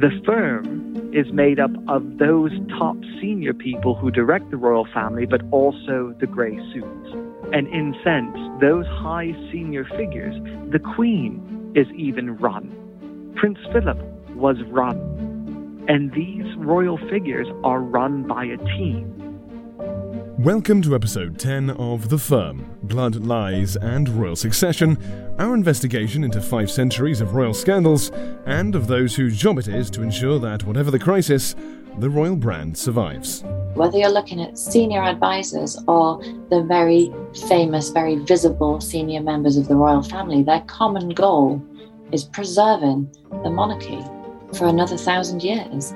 The Firm is made up of those top senior people who direct the royal family, but also the grey suits. And in sense, those high senior figures, the Queen is even run. Prince Philip was run. And these royal figures are run by a team. Welcome to episode 10 of The Firm, Blood, Lies and Royal Succession, our investigation into 5 centuries of royal scandals and of those whose job it is to ensure that, whatever the crisis, the royal brand survives. Whether you're looking at senior advisors or the very famous, very visible senior members of the royal family, their common goal is preserving the monarchy for another 1,000 years.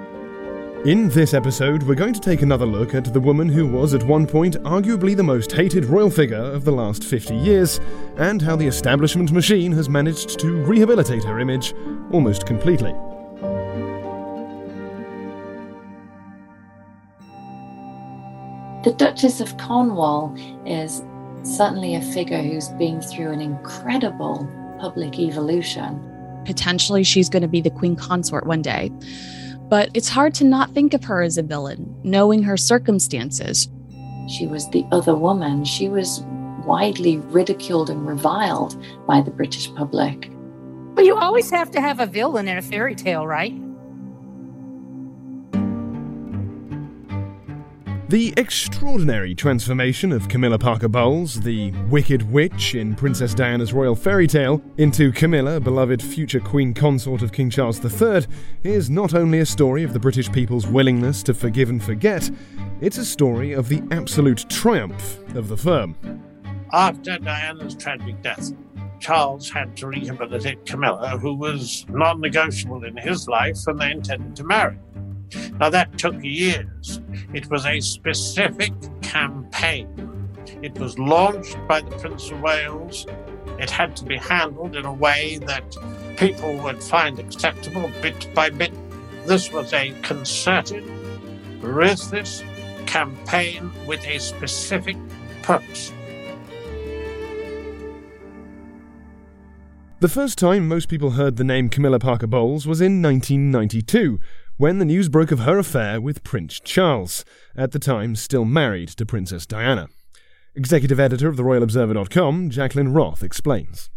In this episode, we're going to take another look at the woman who was at one point arguably the most hated royal figure of the last 50 years, and how the establishment machine has managed to rehabilitate her image almost completely. The Duchess of Cornwall is certainly a figure who's been through an incredible public evolution. Potentially she's going to be the Queen Consort one day. But it's hard to not think of her as a villain, knowing her circumstances. She was the other woman. She was widely ridiculed and reviled by the British public. But you always have to have a villain in a fairy tale, right? The extraordinary transformation of Camilla Parker Bowles, the Wicked Witch in Princess Diana's royal fairy tale, into Camilla, beloved future Queen Consort of King Charles III, is not only a story of the British people's willingness to forgive and forget, it's a story of the absolute triumph of the Firm. After Diana's tragic death, Charles had to rehabilitate Camilla, who was non-negotiable in his life, and they intended to marry. Now, that took years. It was a specific campaign. It was launched by the Prince of Wales. It had to be handled in a way that people would find acceptable bit by bit. This was a concerted, ruthless campaign with a specific purpose. The first time most people heard the name Camilla Parker Bowles was in 1992, when the news broke of her affair with Prince Charles, at the time still married to Princess Diana. Executive editor of the RoyalObserver.com, Jacqueline Roth, explains.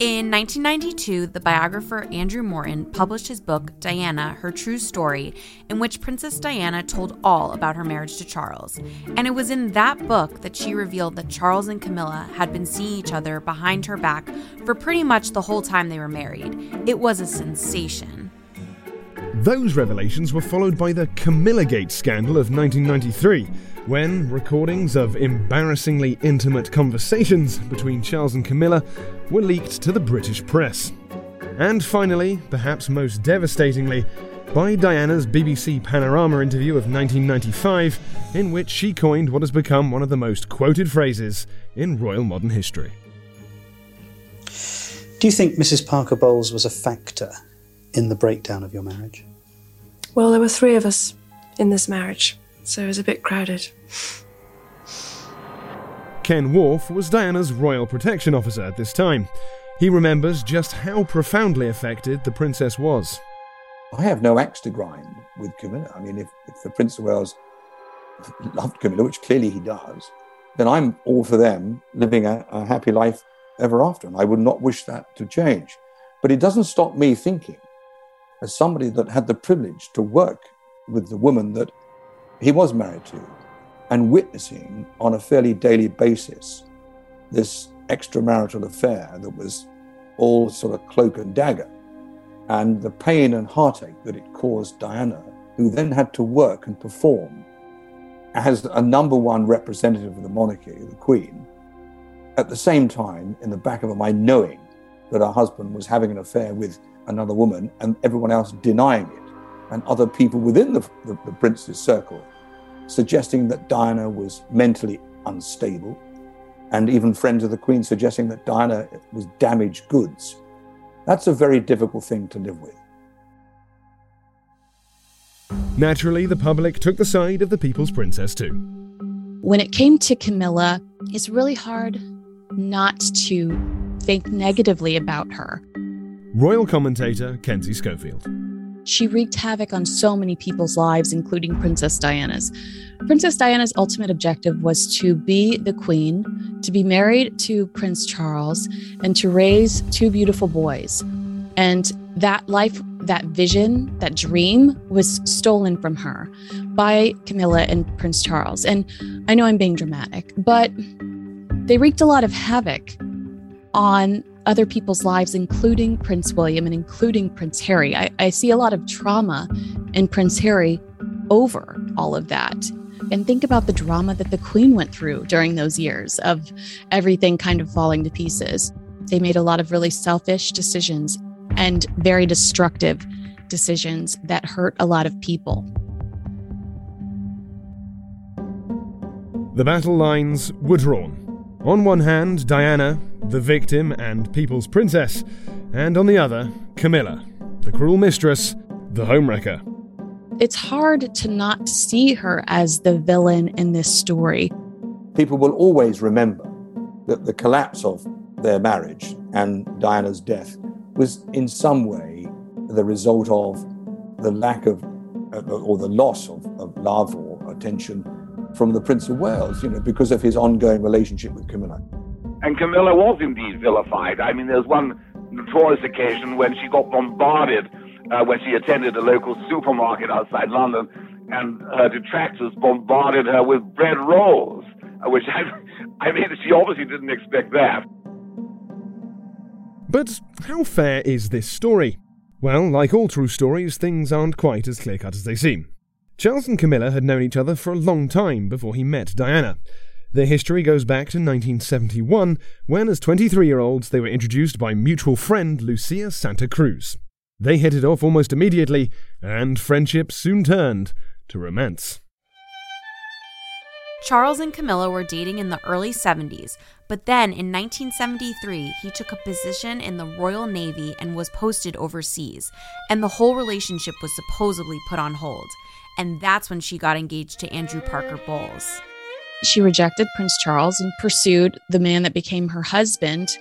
In 1992, the biographer Andrew Morton published his book, Diana, Her True Story, in which Princess Diana told all about her marriage to Charles. And it was in that book that she revealed that Charles and Camilla had been seeing each other behind her back for pretty much the whole time they were married. It was a sensation. Those revelations were followed by the Camillagate scandal of 1993, when recordings of embarrassingly intimate conversations between Charles and Camilla were leaked to the British press. And finally, perhaps most devastatingly, by Diana's BBC Panorama interview of 1995, in which she coined what has become one of the most quoted phrases in royal modern history. Do you think Mrs. Parker Bowles was a factor in the breakdown of your marriage? Well, there were 3 of us in this marriage, so it was a bit crowded. Ken Wharf was Diana's royal protection officer at this time. He remembers just how profoundly affected the princess was. I have no axe to grind with Camilla. I mean, if the Prince of Wales loved Camilla, which clearly he does, then I'm all for them living a happy life ever after, and I would not wish that to change. But it doesn't stop me thinking, as somebody that had the privilege to work with the woman that he was married to and witnessing on a fairly daily basis this extramarital affair that was all sort of cloak and dagger, and the pain and heartache that it caused Diana, who then had to work and perform as a number one representative of the monarchy, the Queen, at the same time in the back of her mind knowing that her husband was having an affair with another woman and everyone else denying it, and other people within the prince's circle suggesting that Diana was mentally unstable, and even friends of the Queen suggesting that Diana was damaged goods. That's a very difficult thing to live with. Naturally, the public took the side of the People's Princess too. When it came to Camilla, it's really hard not to think negatively about her. Royal commentator Kenzie Schofield. She wreaked havoc on so many people's lives, including Princess Diana's. Princess Diana's ultimate objective was to be the Queen, to be married to Prince Charles, and to raise two beautiful boys. And that life, that vision, that dream was stolen from her by Camilla and Prince Charles. And I know I'm being dramatic, but they wreaked a lot of havoc on other people's lives, including Prince William and including Prince Harry. I see a lot of trauma in Prince Harry over all of that. And think about the drama that the Queen went through during those years of everything kind of falling to pieces. They made a lot of really selfish decisions and very destructive decisions that hurt a lot of people. The battle lines were drawn. On one hand, Diana, the victim and people's princess, and on the other, Camilla, the cruel mistress, the homewrecker. It's hard to not see her as the villain in this story. People will always remember that the collapse of their marriage and Diana's death was in some way the result of the lack of, or the loss of love or attention from the Prince of Wales, you know, because of his ongoing relationship with Camilla. And Camilla was indeed vilified. I mean, there's one notorious occasion when she got bombarded when she attended a local supermarket outside London, and her detractors bombarded her with bread rolls, which, I mean, she obviously didn't expect that. But how fair is this story? Well, like all true stories, things aren't quite as clear-cut as they seem. Charles and Camilla had known each other for a long time before he met Diana. Their history goes back to 1971, when, as 23-year-olds, they were introduced by mutual friend Lucia Santa Cruz. They hit it off almost immediately, and friendship soon turned to romance. Charles and Camilla were dating in the early 70s, but then in 1973, he took a position in the Royal Navy and was posted overseas, and the whole relationship was supposedly put on hold. And that's when she got engaged to Andrew Parker Bowles. She rejected Prince Charles and pursued the man that became her husband.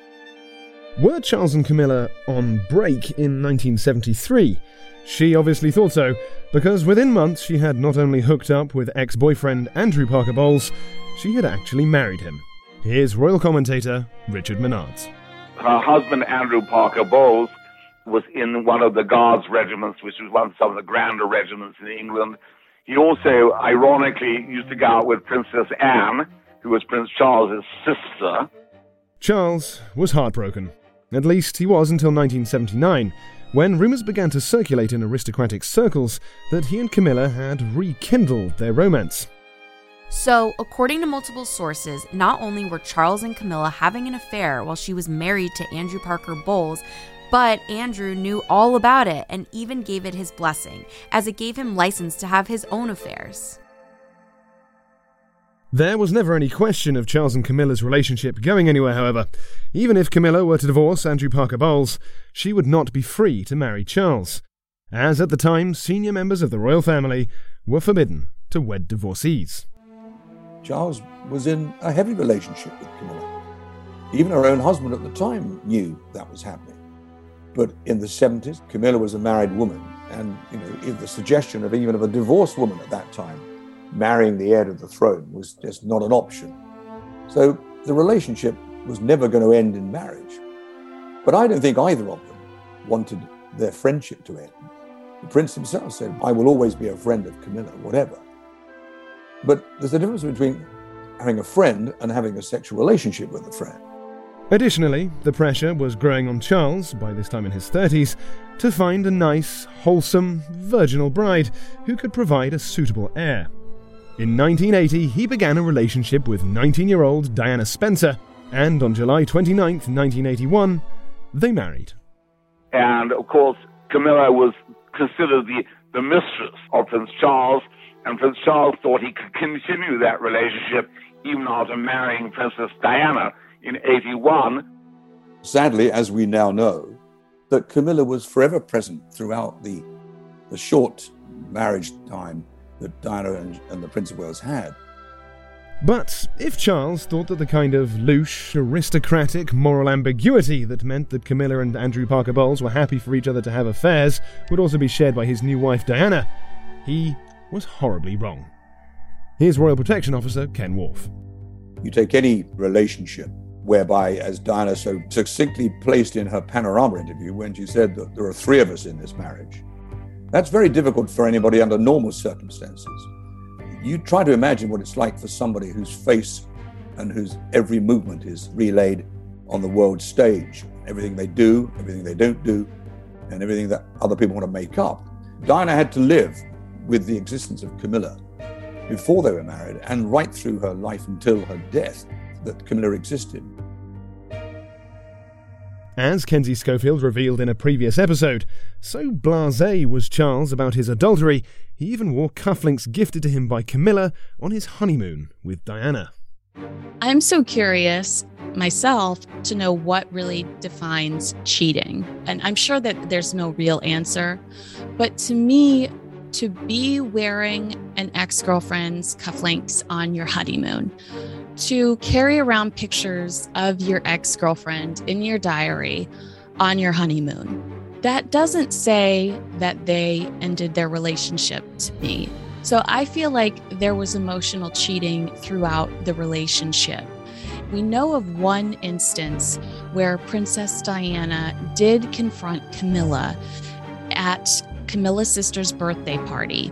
Were Charles and Camilla on break in 1973? She obviously thought so, because within months she had not only hooked up with ex-boyfriend Andrew Parker Bowles, she had actually married him. Here's royal commentator Richard Menards. Her husband, Andrew Parker Bowles, was in one of the Guards regiments, which was some of the grander regiments in England. He also, ironically, used to go out with Princess Anne, who was Prince Charles's sister. Charles was heartbroken. At least he was until 1979, when rumours began to circulate in aristocratic circles that he and Camilla had rekindled their romance. So, according to multiple sources, not only were Charles and Camilla having an affair while she was married to Andrew Parker Bowles, but Andrew knew all about it and even gave it his blessing, as it gave him license to have his own affairs. There was never any question of Charles and Camilla's relationship going anywhere, however. Even if Camilla were to divorce Andrew Parker Bowles, she would not be free to marry Charles, as at the time, senior members of the royal family were forbidden to wed divorcees. Charles was in a heavy relationship with Camilla. Even her own husband at the time knew that was happening. But in the 70s, Camilla was a married woman, and the suggestion of even of a divorced woman at that time marrying the heir to the throne was just not an option. So the relationship was never going to end in marriage. But I don't think either of them wanted their friendship to end. The prince himself said, "I will always be a friend of Camilla, whatever." But there's a difference between having a friend and having a sexual relationship with a friend. Additionally, the pressure was growing on Charles, by this time in his 30s, to find a nice, wholesome, virginal bride who could provide a suitable heir. In 1980, he began a relationship with 19-year-old Diana Spencer, and on July 29, 1981, they married. And, of course, Camilla was considered the mistress of Prince Charles, and Prince Charles thought he could continue that relationship even after marrying Princess Diana in 81. Sadly, as we now know, that Camilla was forever present throughout the short marriage time that Diana and the Prince of Wales had. But if Charles thought that the kind of louche, aristocratic, moral ambiguity that meant that Camilla and Andrew Parker Bowles were happy for each other to have affairs would also be shared by his new wife Diana, he was horribly wrong. Here's Royal Protection Officer Ken Wharf. You take any relationship whereby, as Diana so succinctly placed in her Panorama interview when she said that there are three of us in this marriage, that's very difficult for anybody under normal circumstances. You try to imagine what it's like for somebody whose face and whose every movement is relayed on the world stage. Everything they do, everything they don't do, and everything that other people want to make up. Diana had to live with the existence of Camilla before they were married and right through her life until her death that Camilla existed. As Kenzie Schofield revealed in a previous episode, so blasé was Charles about his adultery, he even wore cufflinks gifted to him by Camilla on his honeymoon with Diana. I'm so curious myself to know what really defines cheating. And I'm sure that there's no real answer. But to me, to be wearing an ex-girlfriend's cufflinks on your honeymoon, to carry around pictures of your ex-girlfriend in your diary on your honeymoon, that doesn't say that they ended their relationship to me. So I feel like there was emotional cheating throughout the relationship. We know of one instance where Princess Diana did confront Camilla at Camilla's sister's birthday party.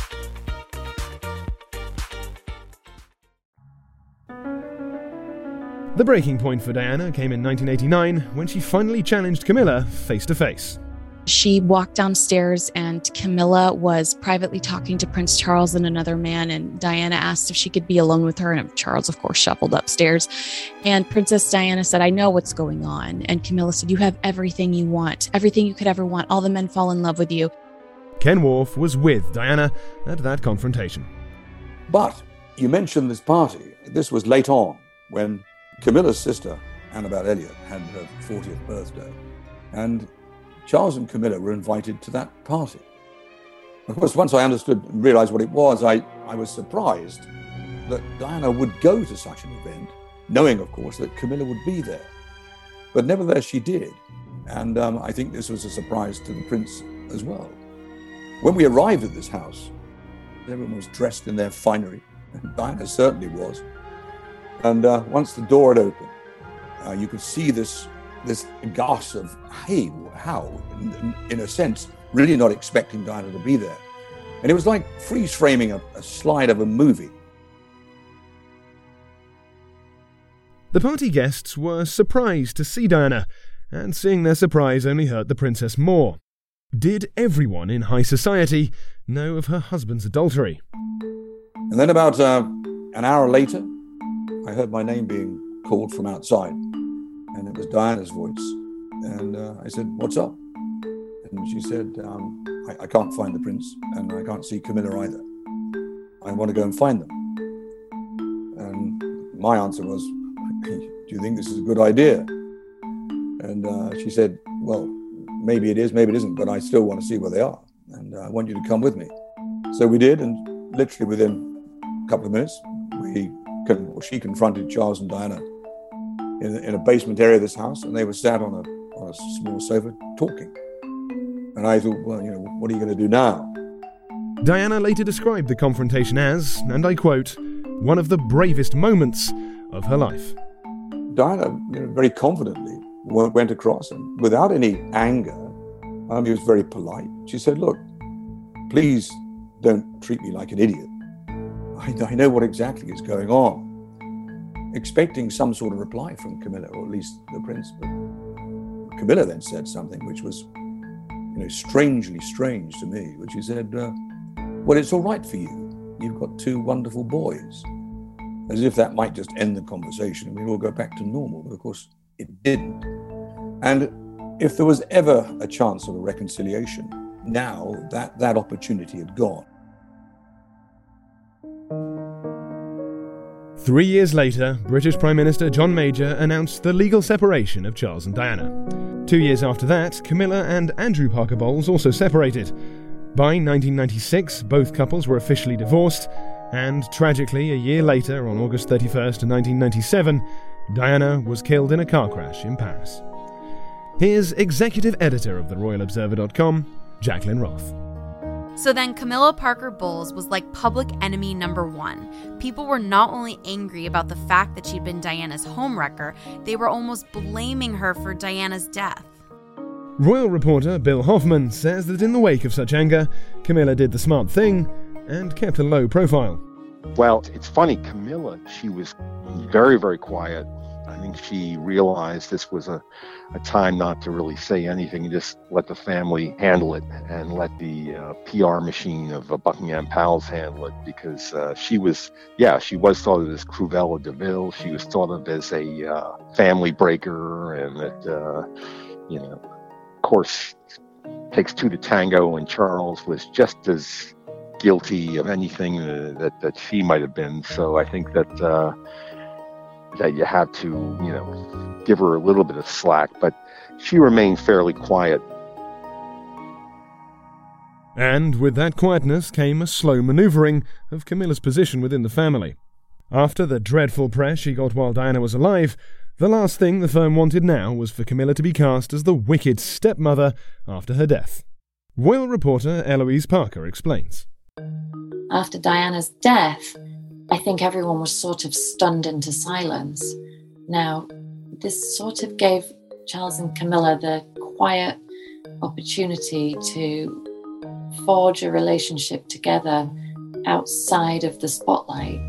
The breaking point for Diana came in 1989 when she finally challenged Camilla face to face. She walked downstairs and Camilla was privately talking to Prince Charles and another man, and Diana asked if she could be alone with her, and Charles, of course, shuffled upstairs. And Princess Diana said, I know what's going on. And Camilla said, you have everything you want, everything you could ever want. All the men fall in love with you. Ken Wharf was with Diana at that confrontation. But you mentioned this party. This was late on when Camilla's sister, Annabelle Elliott, had her 40th birthday. And Charles and Camilla were invited to that party. Of course, once I understood and realized what it was, I was surprised that Diana would go to such an event, knowing, of course, that Camilla would be there. But nevertheless, she did. And I think this was a surprise to the Prince as well. When we arrived at this house, everyone was dressed in their finery. And Diana certainly was. And once the door had opened, you could see this gasp of, hey, how? In a sense, really not expecting Diana to be there. And it was like freeze-framing a slide of a movie. The party guests were surprised to see Diana, and seeing their surprise only hurt the princess more. Did everyone in high society know of her husband's adultery? And then about an hour later, I heard my name being called from outside. And it was Diana's voice. And I said, what's up? And she said, I can't find the Prince and I can't see Camilla either. I want to go and find them. And my answer was, do you think this is a good idea? And she said, well, maybe it is, maybe it isn't, but I still want to see where they are. And I want you to come with me. So we did, and literally within a couple of minutes, she confronted Charles and Diana in a basement area of this house, and they were sat on a small sofa talking. And I thought, well, you know, what are you going to do now? Diana later described the confrontation as, and I quote, one of the bravest moments of her life. Diana, very confidently, went across and without any anger, he was very polite. She said, look, please don't treat me like an idiot. I know what exactly is going on. Expecting some sort of reply from Camilla, or at least the prince. But Camilla then said something which was, strangely strange to me, which she said, well, it's all right for you. You've got two wonderful boys. As if that might just end the conversation and we'd all go back to normal. But of course, it didn't. And if there was ever a chance of a reconciliation, now that opportunity had gone. 3 years later, British Prime Minister John Major announced the legal separation of Charles and Diana. 2 years after that, Camilla and Andrew Parker Bowles also separated. By 1996, both couples were officially divorced, and tragically, a year later, on August 31st, 1997, Diana was killed in a car crash in Paris. Here's executive editor of the RoyalObserver.com, Jacqueline Roth. So then Camilla Parker Bowles was like public enemy number one. People were not only angry about the fact that she'd been Diana's homewrecker, they were almost blaming her for Diana's death. Royal reporter Bill Hoffman says that in the wake of such anger, Camilla did the smart thing and kept a low profile. Well, it's funny, Camilla, she was very, very quiet. I think she realized this was a time not to really say anything, just let the family handle it and let the PR machine of Buckingham Palace handle it, because she was thought of as Cruella de Vil. She was thought of as a family breaker, and that, of course, takes two to tango, and Charles was just as guilty of anything that she might have been. So I think that you have to, give her a little bit of slack, but she remained fairly quiet. And with that quietness came a slow manoeuvring of Camilla's position within the family. After the dreadful press she got while Diana was alive, the last thing the firm wanted now was for Camilla to be cast as the wicked stepmother after her death. Royal reporter Eloise Parker explains. After Diana's death, I think everyone was sort of stunned into silence. Now, this sort of gave Charles and Camilla the quiet opportunity to forge a relationship together outside of the spotlight.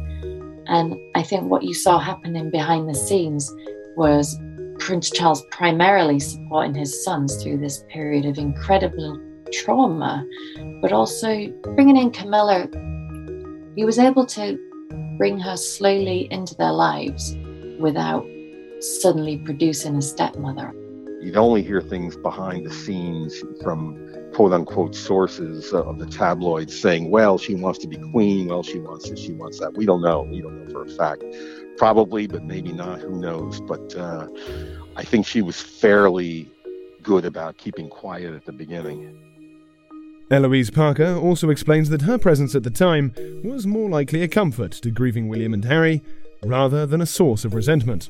And I think what you saw happening behind the scenes was Prince Charles primarily supporting his sons through this period of incredible trauma, but also bringing in Camilla. He was able to bring her slowly into their lives without suddenly producing a stepmother. You'd only hear things behind the scenes from quote-unquote sources of the tabloids saying, well, she wants to be queen, well, she wants this, she wants that. We don't know for a fact. Probably, but maybe not, who knows. But I think she was fairly good about keeping quiet at the beginning. Eloise Parker also explains that her presence at the time was more likely a comfort to grieving William and Harry rather than a source of resentment.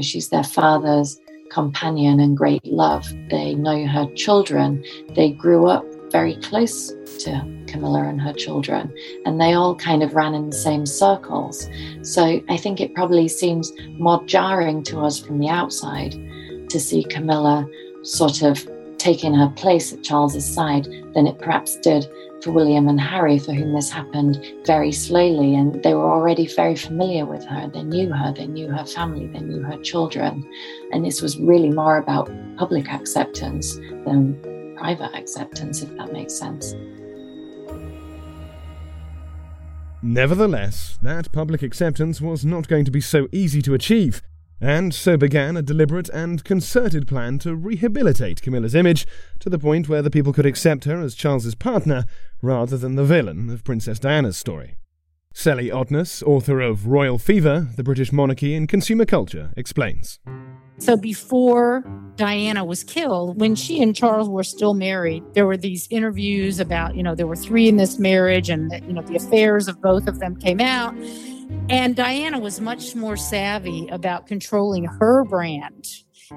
She's their father's companion and great love. They know her children. They grew up very close to Camilla and her children, and they all kind of ran in the same circles. So I think it probably seems more jarring to us from the outside to see Camilla sort of taking her place at Charles's side than it perhaps did for William and Harry, for whom this happened very slowly, and they were already very familiar with her. They knew her, they knew her family, they knew her children, and this was really more about public acceptance than private acceptance, if that makes sense. Nevertheless, that public acceptance was not going to be so easy to achieve. And so began a deliberate and concerted plan to rehabilitate Camilla's image to the point where the people could accept her as Charles's partner rather than the villain of Princess Diana's story. Sally Oddness, author of Royal Fever, The British Monarchy in Consumer Culture, explains. So before Diana was killed, when she and Charles were still married, there were these interviews about, there were three in this marriage, and, the affairs of both of them came out. And Diana was much more savvy about controlling her brand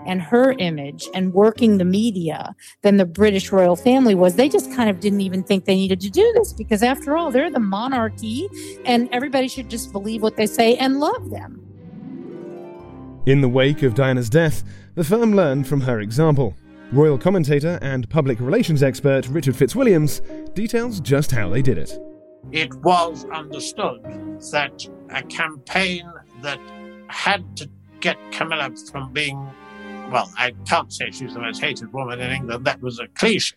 and her image and working the media than the British royal family was. They just kind of didn't even think they needed to do this because, after all, they're the monarchy and everybody should just believe what they say and love them. In the wake of Diana's death, the firm learned from her example. Royal commentator and public relations expert Richard Fitzwilliams details just how they did it. It was understood that a campaign that had to get Camilla from being, well, I can't say she's the most hated woman in England, that was a cliche,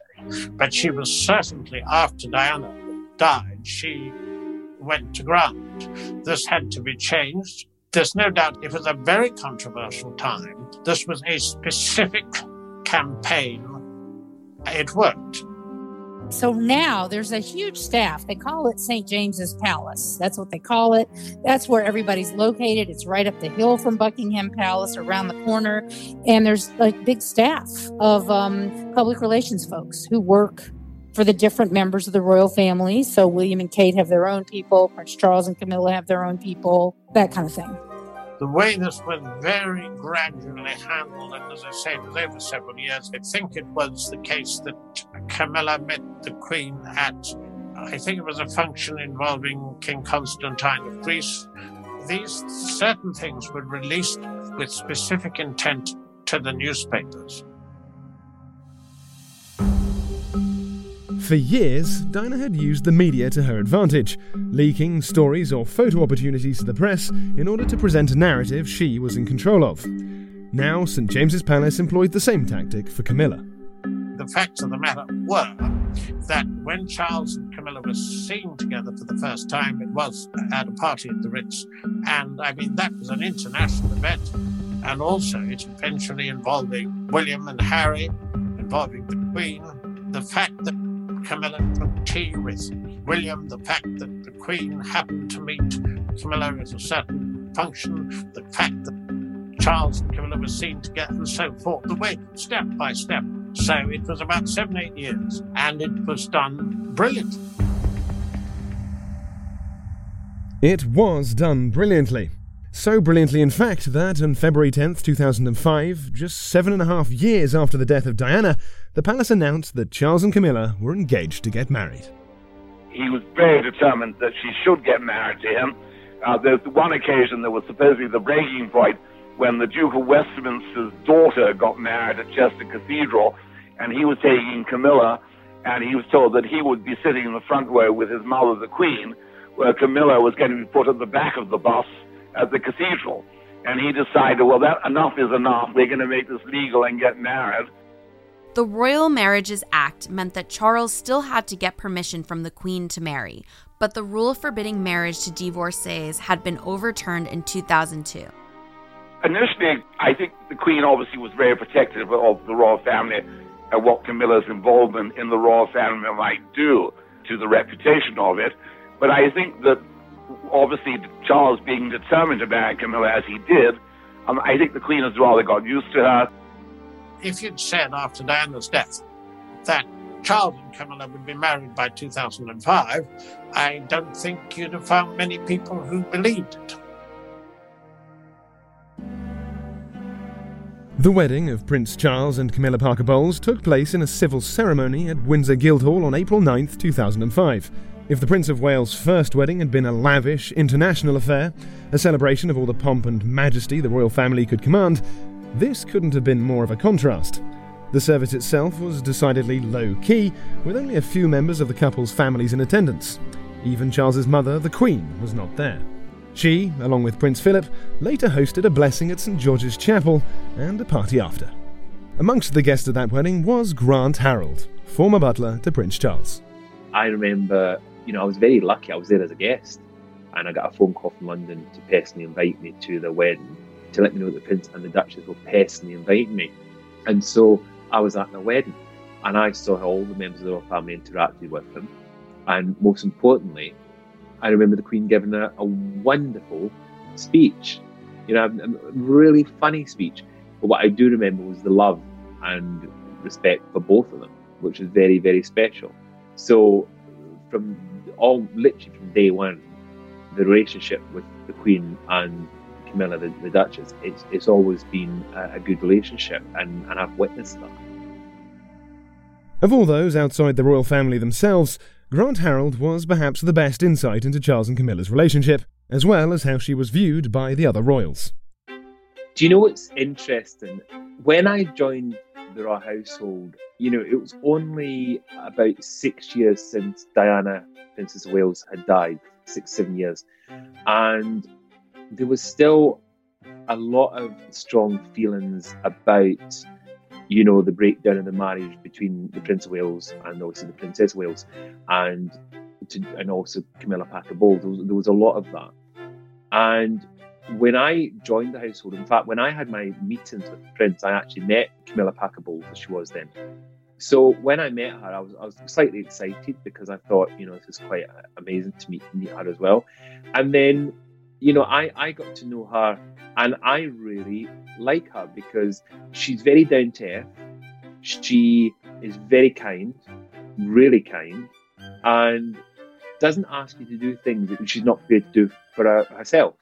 but she was certainly, after Diana died, she went to ground. This had to be changed. There's no doubt it was a very controversial time. This was a specific campaign. It worked. So now there's a huge staff. They call it St. James's Palace. That's what they call it. That's where everybody's located. It's right up the hill from Buckingham Palace, around the corner. And there's a big staff of public relations folks who work for the different members of the royal family. So William and Kate have their own people. Prince Charles and Camilla have their own people, that kind of thing. The way this was very gradually handled, and as I say, it was over several years. I think it was the case that Camilla met the Queen at, I think it was a function involving King Constantine of Greece. These certain things were released with specific intent to the newspapers. For years, Diana had used the media to her advantage, leaking stories or photo opportunities to the press in order to present a narrative she was in control of. Now, St. James's Palace employed the same tactic for Camilla. The facts of the matter were that when Charles and Camilla were seen together for the first time, it was at a party at the Ritz, and I mean, that was an international event, and also it eventually involving William and Harry, involving the Queen, the fact that Camilla took tea with William, the fact that the Queen happened to meet Camilla at a certain function, the fact that Charles and Camilla were seen together and so forth, the way step by step. So it was about 7-8 years, and it was done brilliantly. It was done brilliantly. So brilliantly, in fact, that on February 10th, 2005, just 7.5 years after the death of Diana, the palace announced that Charles and Camilla were engaged to get married. He was very determined that she should get married to him. There's one occasion that was supposedly the breaking point when the Duke of Westminster's daughter got married at Chester Cathedral, and he was taking Camilla, and he was told that he would be sitting in the front row with his mother, the Queen, where Camilla was going to be put at the back of the bus at the cathedral. And he decided, well, that enough is enough. We're going to make this legal and get married. The Royal Marriages Act meant that Charles still had to get permission from the Queen to marry, but the rule forbidding marriage to divorcees had been overturned in 2002. Initially, I think the Queen obviously was very protective of the royal family and what Camilla's involvement in the royal family might do to the reputation of it. But I think that obviously, Charles being determined to marry Camilla as he did, I think the Queen has rather got used to her. If you'd said after Diana's death that Charles and Camilla would be married by 2005, I don't think you'd have found many people who believed it. The wedding of Prince Charles and Camilla Parker Bowles took place in a civil ceremony at Windsor Guildhall on April 9th, 2005. If the Prince of Wales' first wedding had been a lavish, international affair, a celebration of all the pomp and majesty the royal family could command, this couldn't have been more of a contrast. The service itself was decidedly low-key, with only a few members of the couple's families in attendance. Even Charles's mother, the Queen, was not there. She, along with Prince Philip, later hosted a blessing at St George's Chapel and a party after. Amongst the guests at that wedding was Grant Harold, former butler to Prince Charles. I remember, I was very lucky. I was there as a guest, and I got a phone call from London to personally invite me to the wedding, to let me know that the Prince and the Duchess were personally inviting me. And so I was at the wedding, and I saw how all the members of the royal family interacted with them. And most importantly, I remember the Queen giving a wonderful speech, a really funny speech. But what I do remember was the love and respect for both of them, which was very, very special. So from day one, the relationship with the Queen and Camilla, the Duchess, it's always been a good relationship, and I've witnessed that. Of all those outside the royal family themselves, Grant Harold was perhaps the best insight into Charles and Camilla's relationship, as well as how she was viewed by the other royals. Do you know what's interesting? When I joined the royal household, you know, it was only about 6 years since Diana, Princess of Wales, had died, 6-7 years. And there was still a lot of strong feelings about, you know, the breakdown of the marriage between the Prince of Wales and obviously the Princess of Wales and also Camilla Parker Bowles. There was a lot of that. And when I joined the household, in fact, when I had my meetings with the Prince, I actually met Camilla Parker Bowles, as she was then. So when I met her, I was slightly excited because I thought, you know, this is quite amazing to meet her as well. And then, you know, I got to know her and I really like her because she's very down to earth. She is very kind, really kind, and doesn't ask you to do things that she's not prepared to do for herself.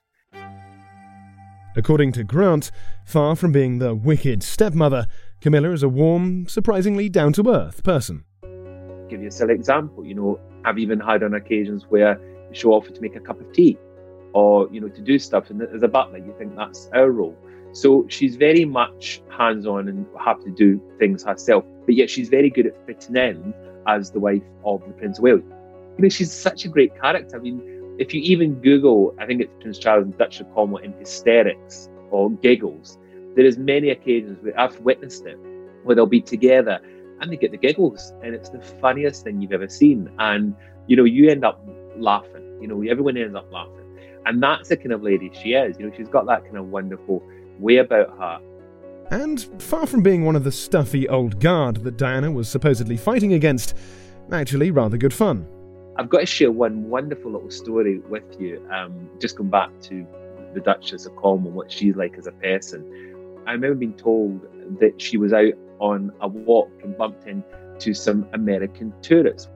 According to Grant, far from being the wicked stepmother, Camilla is a warm, surprisingly down-to-earth person. I'll give you a silly example. You know, I've even had on occasions where she offered to make a cup of tea or, you know, to do stuff. And as a butler, you think that's our role. So she's very much hands-on and happy to do things herself. But yet she's very good at fitting in as the wife of the Prince of Wales. You know, she's such a great character. I mean, if you even Google, I think it's Prince Charles and Duchess of Cornwall in hysterics or giggles, there is many occasions where I've witnessed it, where they'll be together and they get the giggles and it's the funniest thing you've ever seen. And, you know, you end up laughing, you know, everyone ends up laughing. And that's the kind of lady she is. You know, she's got that kind of wonderful way about her. And far from being one of the stuffy old guard that Diana was supposedly fighting against, actually rather good fun. I've got to share one wonderful little story with you, just going back to the Duchess of Cornwall, what she's like as a person. I remember being told that she was out on a walk and bumped into some American tourists.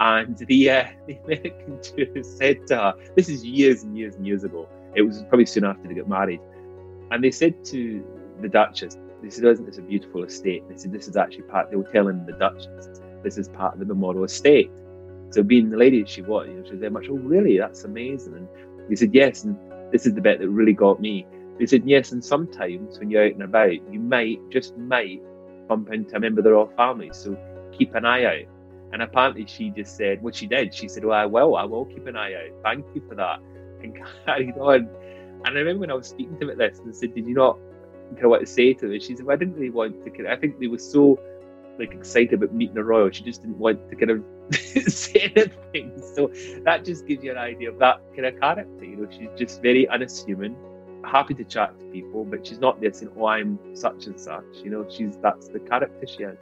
And the American tourists said to her, this is years and years and years ago, it was probably soon after they got married. And they said to the Duchess, they said, isn't this a beautiful estate? And they said, this is actually part, they were telling the Duchess, this is part of the memorial estate. So being the lady that she was, you know, she was very much, oh, really? That's amazing. And they said, yes, and this is the bit that really got me. They said, yes, and sometimes when you're out and about, you might, just might, bump into a member of the royal family. So keep an eye out. And apparently she just said, well, she did. She said, well, I will keep an eye out. Thank you for that. And carried on. And I remember when I was speaking to him at this, and I said, did you not know what to say to them? She said, well, I didn't really want to. I think they were so, like, excited about meeting a royal, she just didn't want to kind of say anything. So that just gives you an idea of that kind of character. You know, she's just very unassuming, happy to chat to people, but she's not there saying, oh, I'm such and such. You know, that's the character she is.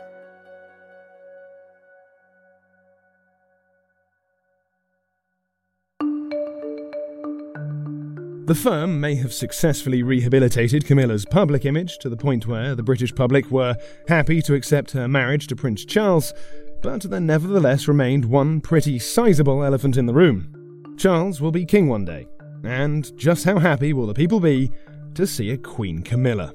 The firm may have successfully rehabilitated Camilla's public image to the point where the British public were happy to accept her marriage to Prince Charles, but there nevertheless remained one pretty sizable elephant in the room. Charles will be king one day, and just how happy will the people be to see a Queen Camilla?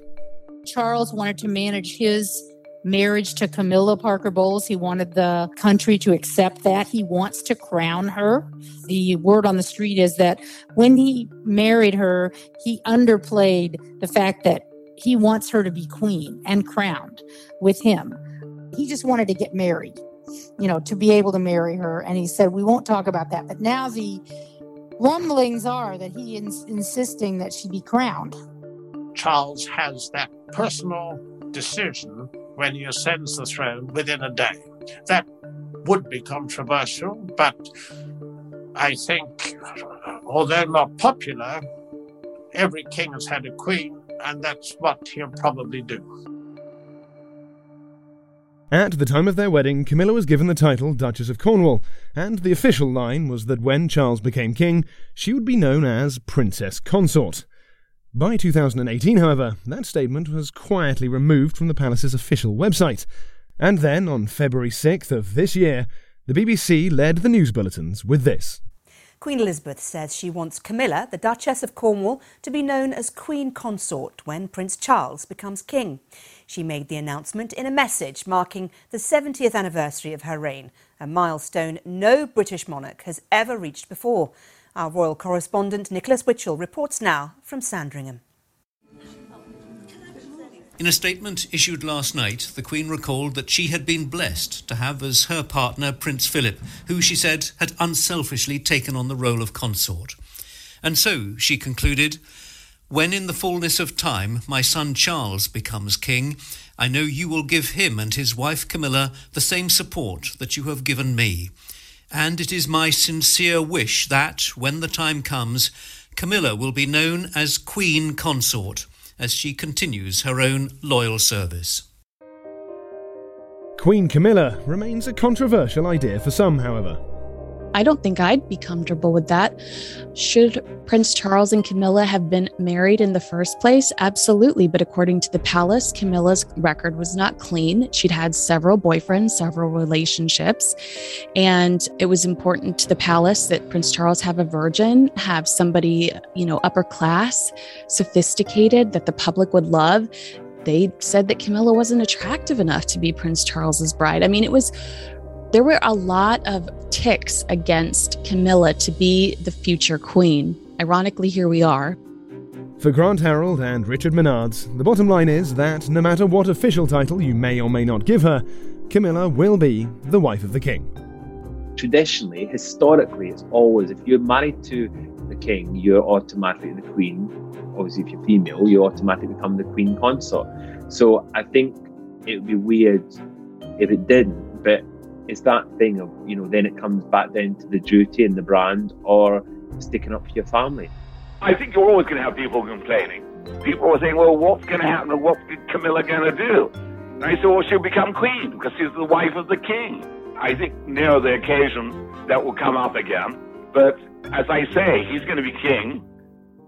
Charles wanted to manage his marriage to Camilla Parker Bowles. He wanted the country to accept that. He wants to crown her. The word on the street is that when he married her, he underplayed the fact that he wants her to be queen and crowned with him. He just wanted to get married, you know, to be able to marry her. And he said, we won't talk about that. But now the rumblings are that he is insisting that she be crowned. Charles has that personal decision when he ascends the throne within a day. That would be controversial, but I think, although not popular, every king has had a queen, and that's what he'll probably do. At the time of their wedding, Camilla was given the title Duchess of Cornwall, and the official line was that when Charles became king, she would be known as Princess Consort. By 2018, however, that statement was quietly removed from the palace's official website. And then, on February 6th of this year, the BBC led the news bulletins with this. Queen Elizabeth says she wants Camilla, the Duchess of Cornwall, to be known as Queen Consort when Prince Charles becomes king. She made the announcement in a message marking the 70th anniversary of her reign, a milestone no British monarch has ever reached before. Our royal correspondent Nicholas Witchell reports now from Sandringham. In a statement issued last night, the Queen recalled that she had been blessed to have as her partner Prince Philip, who she said had unselfishly taken on the role of consort. And so, she concluded, "When in the fullness of time my son Charles becomes king, I know you will give him and his wife Camilla the same support that you have given me. And it is my sincere wish that, when the time comes, Camilla will be known as Queen Consort, as she continues her own loyal service." Queen Camilla remains a controversial idea for some, however. I don't think I'd be comfortable with that. Should Prince Charles and Camilla have been married in the first place? Absolutely. But according to the palace, Camilla's record was not clean. She'd had several boyfriends, several relationships. And it was important to the palace that Prince Charles have a virgin, have somebody, upper class, sophisticated, that the public would love. They said that Camilla wasn't attractive enough to be Prince Charles's bride. I mean, there were a lot of ticks against Camilla to be the future queen. Ironically, here we are. For Grant Harold and Richard Menards, the bottom line is that no matter what official title you may or may not give her, Camilla will be the wife of the king. Traditionally, historically, it's always, if you're married to the king, you're automatically the queen. Obviously, if you're female, you automatically become the queen consort. So I think it would be weird if it didn't, but it's that thing of, then it comes back down to the duty and the brand or sticking up for your family. I think you're always going to have people complaining. People are saying, well, what's going to happen and what's Camilla going to do? And I said, well, she'll become queen because she's the wife of the king. I think near the occasion that will come up again. But as I say, he's going to be king.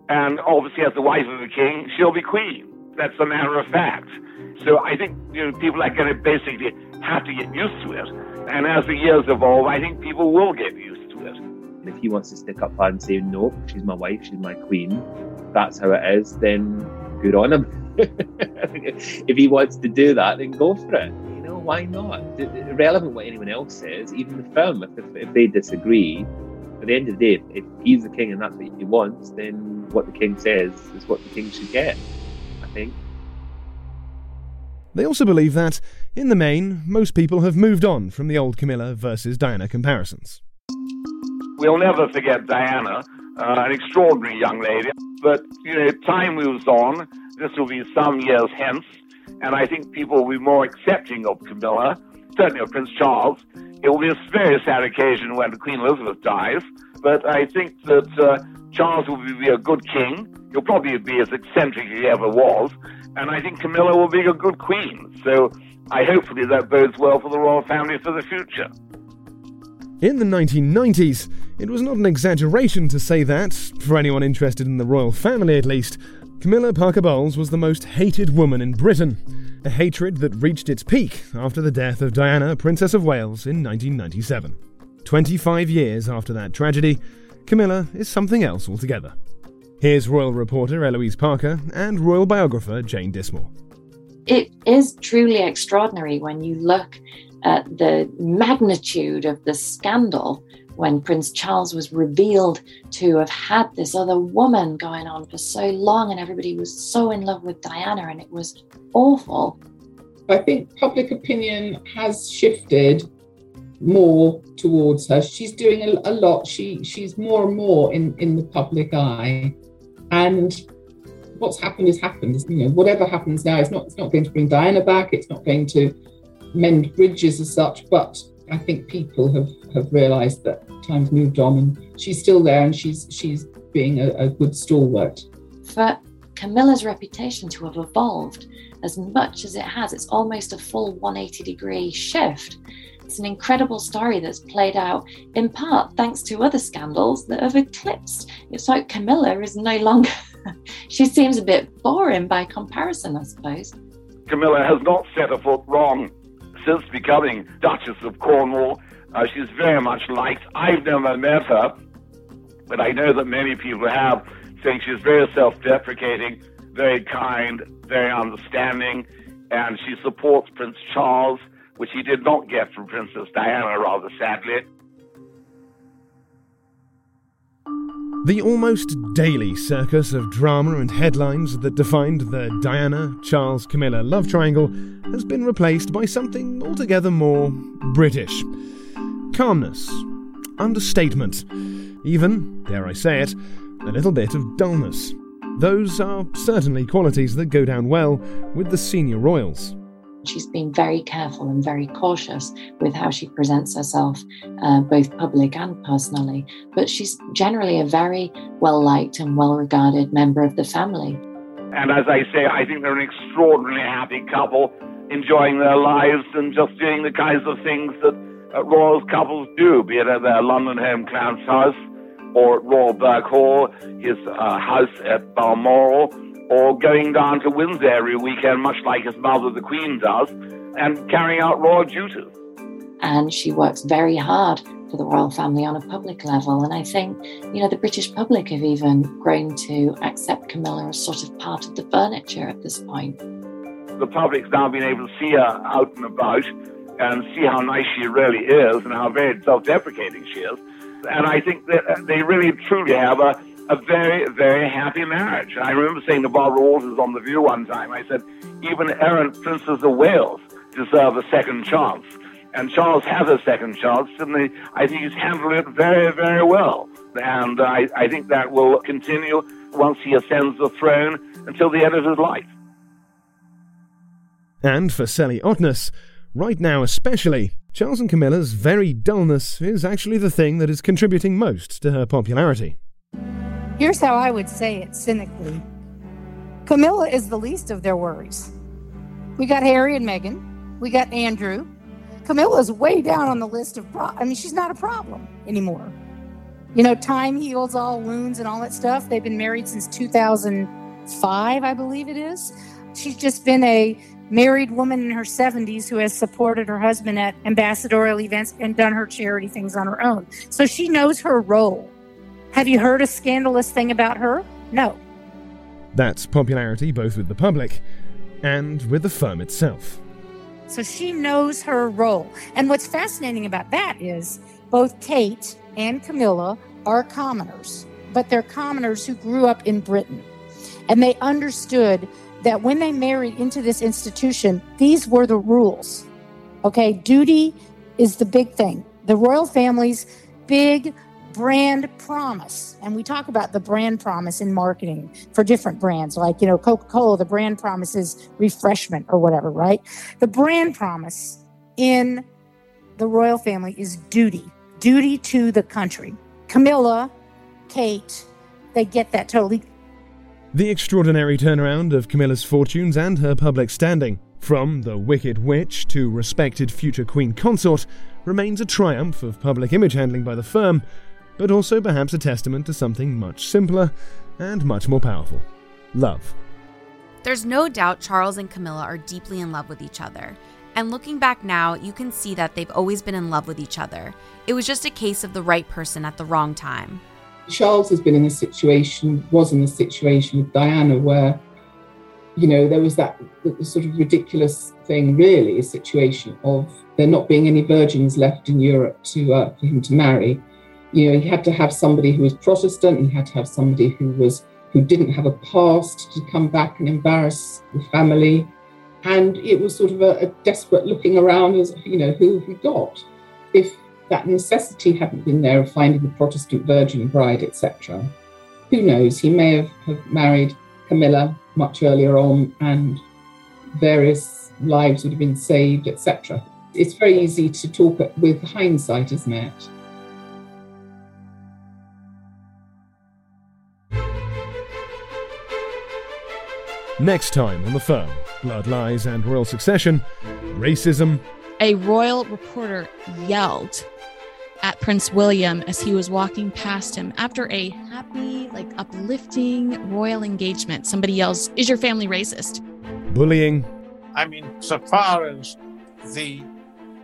And obviously, as the wife of the king, she'll be queen. That's a matter of fact. So I think people are going to basically have to get used to it. And as the years evolve, I think people will get used to it. And if he wants to stick up for her and say, no, she's my wife, she's my queen, that's how it is, then good on him. If he wants to do that, then go for it. Why not? Irrelevant what anyone else says, even the firm, if they disagree, at the end of the day, if he's the king and that's what he wants, then what the king says is what the king should get, I think. They also believe that, in the main, most people have moved on from the old Camilla versus Diana comparisons. We'll never forget Diana, an extraordinary young lady. But, time moves on. This will be some years hence. And I think people will be more accepting of Camilla, certainly of Prince Charles. It will be a very sad occasion when Queen Elizabeth dies. But I think that Charles will be a good king. He'll probably be as eccentric as he ever was. And I think Camilla will be a good queen. So hopefully that bodes well for the royal family for the future. In the 1990s, it was not an exaggeration to say that, for anyone interested in the royal family at least, Camilla Parker Bowles was the most hated woman in Britain, a hatred that reached its peak after the death of Diana, Princess of Wales, in 1997. 25 years after that tragedy, Camilla is something else altogether. Here's royal reporter Eloise Parker and royal biographer Jane Dismore. It is truly extraordinary when you look at the magnitude of the scandal when Prince Charles was revealed to have had this other woman going on for so long, and everybody was so in love with Diana, and it was awful. I think public opinion has shifted more towards her. She's doing a lot. She's more and more in the public eye. And what's happened is happened. Whatever happens now, it's not going to bring Diana back. It's not going to mend bridges as such. But I think people have realised that time's moved on, and she's still there, and she's being a good stalwart. For Camilla's reputation to have evolved as much as it has, it's almost a full 180-degree shift. It's an incredible story that's played out in part thanks to other scandals that have eclipsed. It's like Camilla is no longer, she seems a bit boring by comparison, I suppose. Camilla has not set a foot wrong since becoming Duchess of Cornwall. She's very much liked. I've never met her, but I know that many people have, saying she's very self-deprecating, very kind, very understanding, and she supports Prince Charles, which he did not get from Princess Diana, rather sadly. The almost daily circus of drama and headlines that defined the Diana-Charles-Camilla love triangle has been replaced by something altogether more British. Calmness, understatement, even, dare I say it, a little bit of dullness. Those are certainly qualities that go down well with the senior royals. She's been very careful and very cautious with how she presents herself, both public and personally. But she's generally a very well-liked and well-regarded member of the family. And as I say, I think they're an extraordinarily happy couple, enjoying their lives and just doing the kinds of things that royal couples do, be it at their London home, Clarence House, or at Royal Burke Hall, his house at Balmoral, or going down to Windsor every weekend, much like his mother, the Queen, does, and carrying out royal duties. And she works very hard for the royal family on a public level. And I think, the British public have even grown to accept Camilla as sort of part of the furniture at this point. The public's now been able to see her out and about and see how nice she really is and how very self-deprecating she is. And I think that they really, truly have a very, very happy marriage. I remember saying to Barbara Walters on The View one time, I said, even errant princes of Wales deserve a second chance. And Charles has a second chance, and I think he's handled it very, very well. And I think that will continue once he ascends the throne until the end of his life. And for Sally Oddness, right now especially, Charles and Camilla's very dullness is actually the thing that is contributing most to her popularity. Here's how I would say it cynically. Camilla is the least of their worries. We got Harry and Meghan. We got Andrew. Camilla's way down on the list of she's not a problem anymore. Time heals all wounds and all that stuff. They've been married since 2005, I believe it is. She's just been a married woman in her 70s who has supported her husband at ambassadorial events and done her charity things on her own. So she knows her role. Have you heard a scandalous thing about her? No. That's popularity both with the public and with the firm itself. So she knows her role. And what's fascinating about that is both Kate and Camilla are commoners, but they're commoners who grew up in Britain. And they understood that when they married into this institution, these were the rules. Okay, duty is the big thing. The royal family's big brand promise, and we talk about the brand promise in marketing for different brands, like, Coca-Cola, the brand promise is refreshment or whatever, right? The brand promise in the royal family is duty to the country. Camilla, Kate, they get that totally. The extraordinary turnaround of Camilla's fortunes and her public standing, from the wicked witch to respected future queen consort, remains a triumph of public image handling by the firm, but also perhaps a testament to something much simpler and much more powerful. Love. There's no doubt Charles and Camilla are deeply in love with each other. And looking back now, you can see that they've always been in love with each other. It was just a case of the right person at the wrong time. Charles was in a situation with Diana where, there was that sort of ridiculous thing, really, a situation of there not being any virgins left in Europe for him to marry. He had to have somebody who was Protestant, and he had to have somebody who didn't have a past to come back and embarrass the family. And it was sort of a desperate looking around as, who have we got? If that necessity hadn't been there of finding the Protestant virgin bride, etc. Who knows? He may have married Camilla much earlier on and various lives would have been saved, etc. It's very easy to talk with hindsight, isn't it? Next time on The Firm, Blood Lies and Royal Succession, Racism. A royal reporter yelled at Prince William as he was walking past him after a happy, uplifting royal engagement. Somebody yells, "Is your family racist?" Bullying. So far as the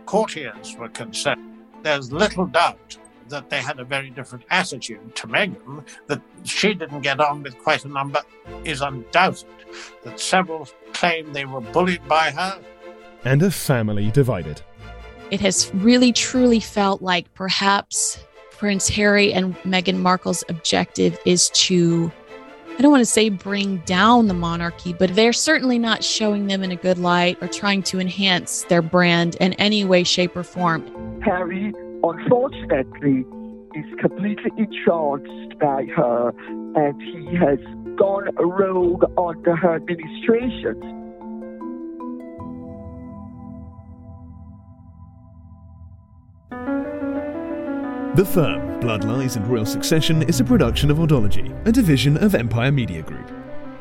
courtiers were concerned, there's little doubt that they had a very different attitude to Meghan. That she didn't get on with quite a number is undoubted. That several claim they were bullied by her. And a family divided. It has really, truly felt like perhaps Prince Harry and Meghan Markle's objective is to, I don't want to say bring down the monarchy, but they're certainly not showing them in a good light or trying to enhance their brand in any way, shape, or form. Harry, unfortunately, is completely entranced by her, and he has gone rogue under her administration. The Firm, Blood, Lies and Royal Succession is a production of Audiology, a division of Empire Media Group.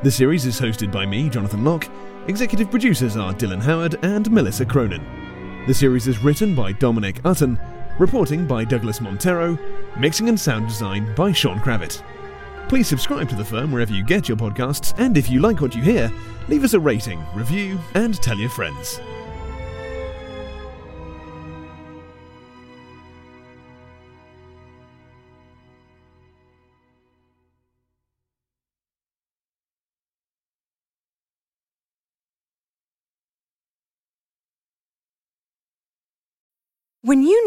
The series is hosted by me, Jonathan Locke. Executive producers are Dylan Howard and Melissa Cronin. The series is written by Dominic Utton, reporting by Douglas Montero, mixing and sound design by Sean Kravitz. Please subscribe to The Firm wherever you get your podcasts, and if you like what you hear, leave us a rating, review, and tell your friends. When you